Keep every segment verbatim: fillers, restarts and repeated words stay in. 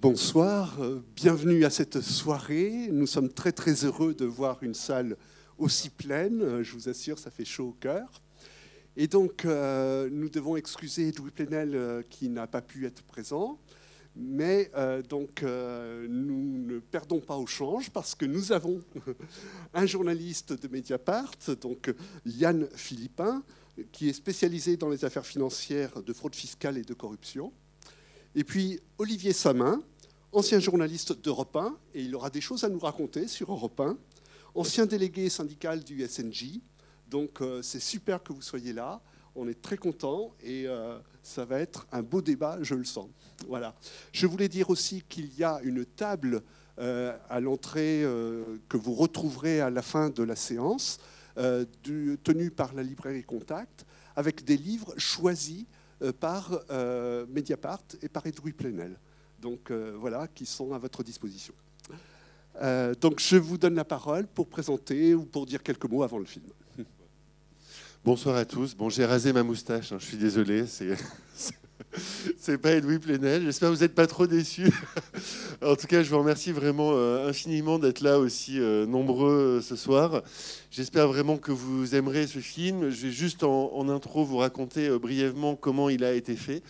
Bonsoir, bienvenue à cette soirée. Nous sommes très très heureux de voir une salle aussi pleine. Je vous assure, ça fait chaud au cœur. Et donc, euh, nous devons excuser Edwy Plenel euh, qui n'a pas pu être présent. Mais euh, donc, euh, nous ne perdons pas au change parce que nous avons un journaliste de Mediapart, donc Yann Philippin, qui est spécialisé dans les affaires financières de fraude fiscale et de corruption. Et puis Olivier Samain, ancien journaliste d'Europe un, et il aura des choses à nous raconter sur Europe un, ancien délégué syndical du S N J. Donc euh, c'est super que vous soyez là, on est très contents et euh, ça va être un beau débat, je le sens. Voilà. Je voulais dire aussi qu'il y a une table euh, à l'entrée euh, que vous retrouverez à la fin de la séance, euh, du, tenue par la librairie Contact, avec des livres choisis par euh, Mediapart et par Edwy Plenel, donc euh, voilà, qui sont à votre disposition. Euh, donc je vous donne la parole pour présenter ou pour dire quelques mots avant le film. Bonsoir à tous. Bon, j'ai rasé ma moustache, hein, je suis désolé, c'est c'est pas Edwy Plenel. J'espère que vous n'êtes pas trop déçus. En tout cas, je vous remercie vraiment euh, infiniment d'être là aussi euh, nombreux euh, ce soir. J'espère vraiment que vous aimerez ce film. Je vais juste en, en intro vous raconter euh, brièvement comment il a été fait.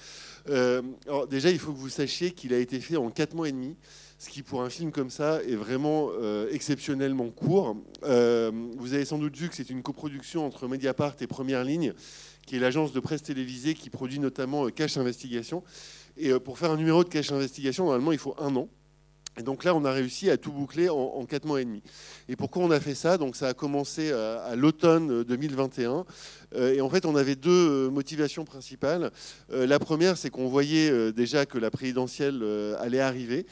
Euh, alors déjà, il faut que vous sachiez qu'il a été fait en quatre mois et demi, ce qui pour un film comme ça est vraiment euh, exceptionnellement court. Euh, vous avez sans doute vu que c'est une coproduction entre Mediapart et Première Ligne, qui est l'agence de presse télévisée qui produit notamment Cash Investigation. Et pour faire un numéro de Cash Investigation, normalement, il faut un an. Et donc là, on a réussi à tout boucler en quatre mois et demi. Et pourquoi on a fait ça? Donc ça a commencé à, à l'automne deux mille vingt et un. Euh, et en fait, on avait deux motivations principales. Euh, la première, c'est qu'on voyait euh, déjà que la présidentielle euh, allait arriver,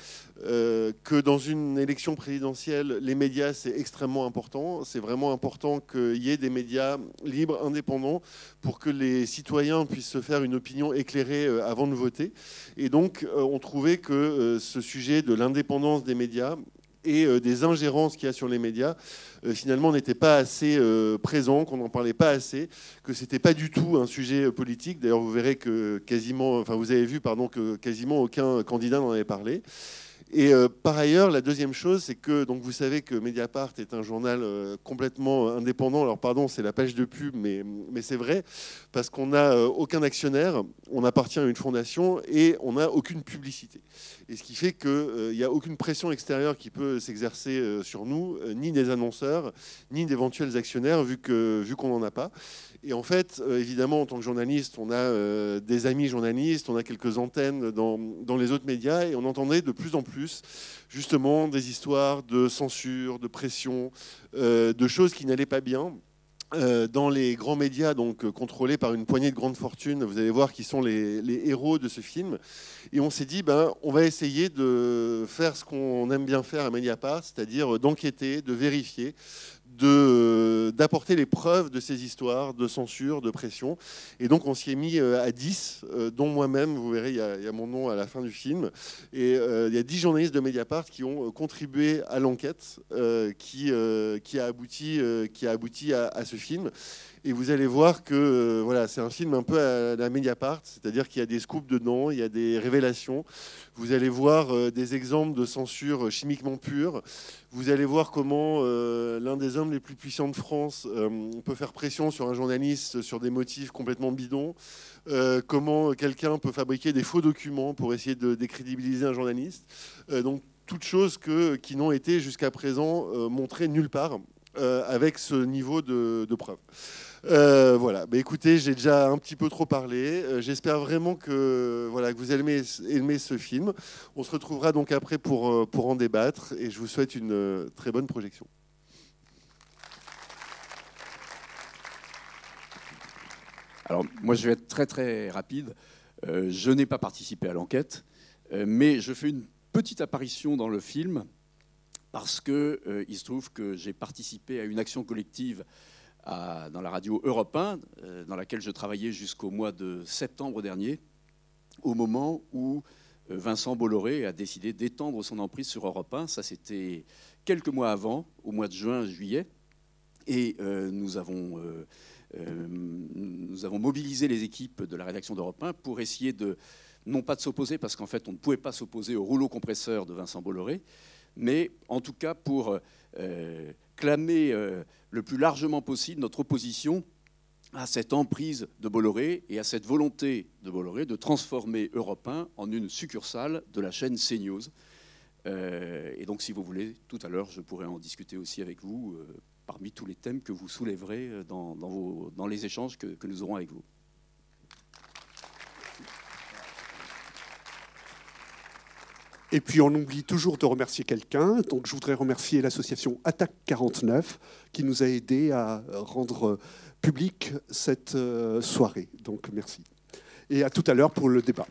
euh, que dans une élection présidentielle, les médias, c'est extrêmement important. C'est vraiment important qu'il y ait des médias libres, indépendants, pour que les citoyens puissent se faire une opinion éclairée euh, avant de voter. Et donc, euh, on trouvait que euh, ce sujet de l'indépendance des médias et euh, des ingérences qu'il y a sur les médias, euh, finalement, n'était pas assez euh, présent, qu'on n'en parlait pas assez, que c'était pas du tout un sujet politique. D'ailleurs, vous verrez que quasiment, enfin, vous avez vu, pardon, que quasiment aucun candidat n'en avait parlé. Et euh, par ailleurs, la deuxième chose, c'est que donc vous savez que Mediapart est un journal euh, complètement indépendant. Alors pardon, c'est la page de pub, mais, mais c'est vrai, parce qu'on n'a euh, aucun actionnaire, on appartient à une fondation et on n'a aucune publicité. Et ce qui fait qu'il n'y euh, a aucune pression extérieure qui peut s'exercer euh, sur nous, euh, ni des annonceurs, ni d'éventuels actionnaires, vu que, vu qu'on n'en a pas. Et en fait, euh, évidemment, en tant que journaliste, on a euh, des amis journalistes, on a quelques antennes dans, dans les autres médias et on entendait de plus en plus justement des histoires de censure, de pression, euh, de choses qui n'allaient pas bien. Euh, dans les grands médias, donc euh, contrôlés par une poignée de grandes fortunes, vous allez voir qui sont les, les héros de ce film. Et on s'est dit, ben, on va essayer de faire ce qu'on aime bien faire à Mediapart, c'est-à-dire d'enquêter, de vérifier, de, d'apporter les preuves de ces histoires de censure, de pression. Et donc on s'y est mis à dix, dont moi-même, vous verrez, il y a, il y a mon nom à la fin du film. Et euh, il y a dix journalistes de Mediapart qui ont contribué à l'enquête euh, qui, euh, qui a abouti, euh, qui a abouti à, à ce film. Et vous allez voir que euh, voilà, c'est un film un peu à la Mediapart, c'est-à-dire qu'il y a des scoops dedans, il y a des révélations. Vous allez voir euh, des exemples de censure chimiquement pure. Vous allez voir comment euh, l'un des hommes les plus puissants de France euh, peut faire pression sur un journaliste sur des motifs complètement bidons. Euh, comment quelqu'un peut fabriquer des faux documents pour essayer de décrédibiliser un journaliste. Euh, donc toutes choses que, qui n'ont été jusqu'à présent euh, montrées nulle part euh, avec ce niveau de, de preuve. Euh, voilà. Bah, écoutez, j'ai déjà un petit peu trop parlé. Euh, j'espère vraiment que, voilà, que vous aimez, aimez ce film. On se retrouvera donc après pour, pour en débattre et je vous souhaite une euh, très bonne projection. Alors moi je vais être très très rapide. Euh, je n'ai pas participé à l'enquête, euh, mais je fais une petite apparition dans le film parce qu'il euh, se trouve que j'ai participé à une action collective À, dans la radio Europe un, euh, dans laquelle je travaillais jusqu'au mois de septembre dernier, au moment où euh, Vincent Bolloré a décidé d'étendre son emprise sur Europe un. Ça, c'était quelques mois avant, au mois de juin, juillet. Et euh, nous, avons, euh, euh, nous avons mobilisé les équipes de la rédaction d'Europe un pour essayer de, non pas de s'opposer, parce qu'en fait, on ne pouvait pas s'opposer au rouleau compresseur de Vincent Bolloré, mais en tout cas pour euh, clamer euh, le plus largement possible notre opposition à cette emprise de Bolloré et à cette volonté de Bolloré de transformer Europe un en une succursale de la chaîne CNews. Euh, et donc, si vous voulez, tout à l'heure, je pourrais en discuter aussi avec vous euh, parmi tous les thèmes que vous soulèverez dans, dans, vos, dans les échanges que, que nous aurons avec vous. Et puis, on oublie toujours de remercier quelqu'un. Donc, je voudrais remercier l'association ATTAC quarante-neuf qui nous a aidés à rendre publique cette soirée. Donc, merci. Et à tout à l'heure pour le débat.